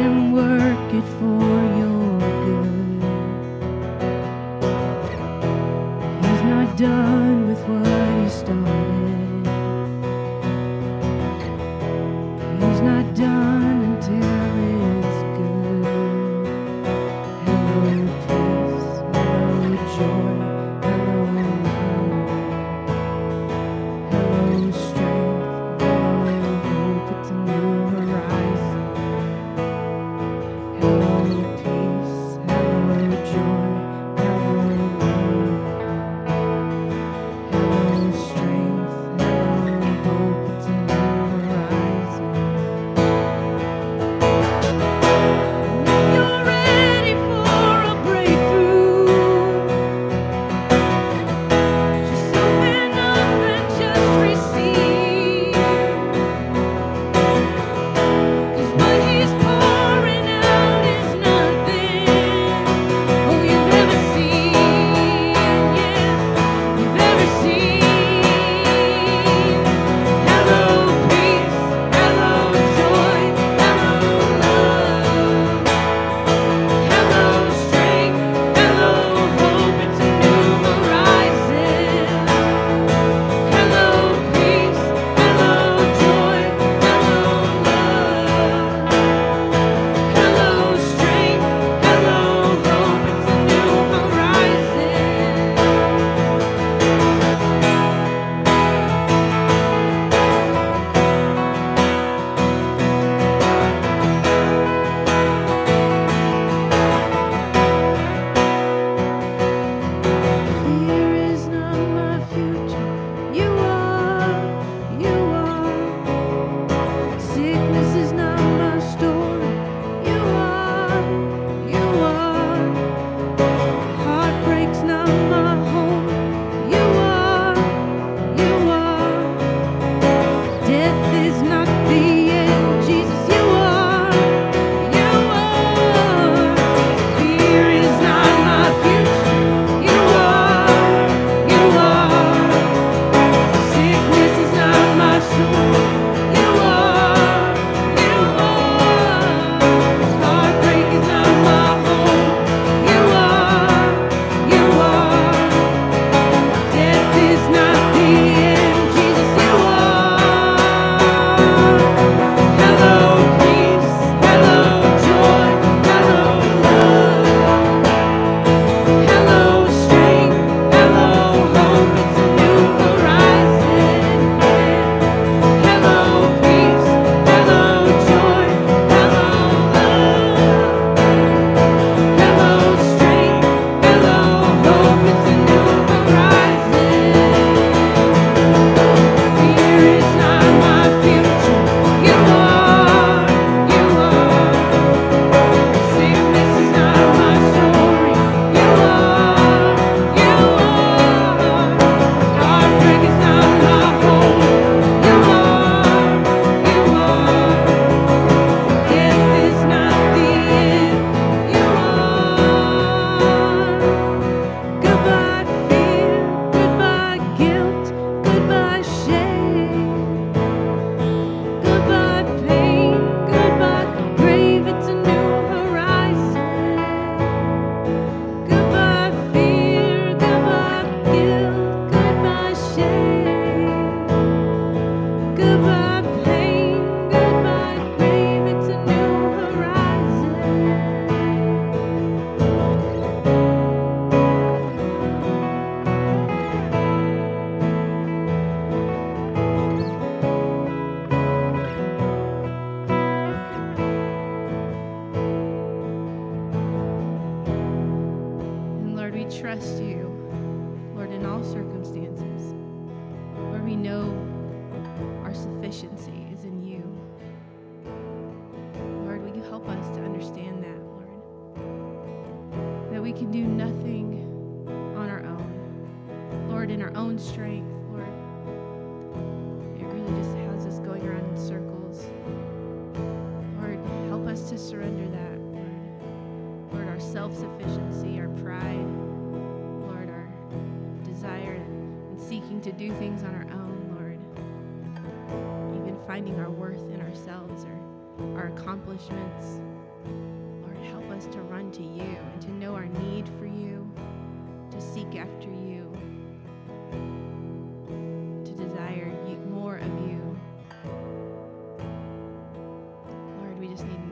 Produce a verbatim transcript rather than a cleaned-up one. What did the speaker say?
and work it for your good. He's not done with what he started. He's not done until it's good. Hello, peace. Hello, joy. Hello, love. Hello, strength. Hello, hope. It's a new horizon. Hello, peace. Hello, joy. Hello, love. Hello, strength. Hello, hope. It's a new horizon. You're ready for a breakthrough. Just open up and just receive. 'Cause what he's pouring out is nothing, oh, you've ever seen, yeah, you've ever seen. Hello, peace. Hello, joy. Hello, love. Hello, strength. Hello, hope. It's a new horizon. Hello, peace. Hello, joy. Hello, love. Hello, strength. Hello, hope. It's a new horizon. Here is not my future. You are, you are. Sickness is not my story. You are, you are. Heartbreak's not my home. You are, you are. Death is not the end. Jesus, you are, you are. Fear is not my future. You are, you are. Sickness is not my story. You are, you are. Heartbreak is not my home. You are, you are. Death is not the end. Jesus, you are. Hello, peace. Hello, joy. Hello, love. Hello, strength. Hello, hope. It's a new horizon. Hello, peace. Hello, joy. Hello, love. Hello, strength. Hello, hope. It's a new horizon. Fear is not my future. You are, you are. Sickness is not my story. You are, you are. Heartbreak is not my home. You are, you are. Death is not the end. You are. Goodbye fear. Goodbye guilt. Goodbye shame. Goodbye pain, goodbye grave, it's a new horizon. Goodbye fear, goodbye guilt, goodbye shame. Goodbye pain, goodbye grave, it's a new horizon. And Lord, we trust you, Lord, in all circumstances. Lord, we know our sufficiency is in you. Lord, will you help us to understand that, Lord? That we can do nothing on our own. Lord, in our own strength, Lord, it really just has us going around in circles. Lord, help us to surrender that, Lord. Lord, our self-sufficiency, our pride, Lord, our desire and seeking to do things on our own, Lord. Even finding our worth in ourselves or our accomplishments. Lord, help us to run to you and to know our need for you, to seek after you, to desire more of you. Lord, we just need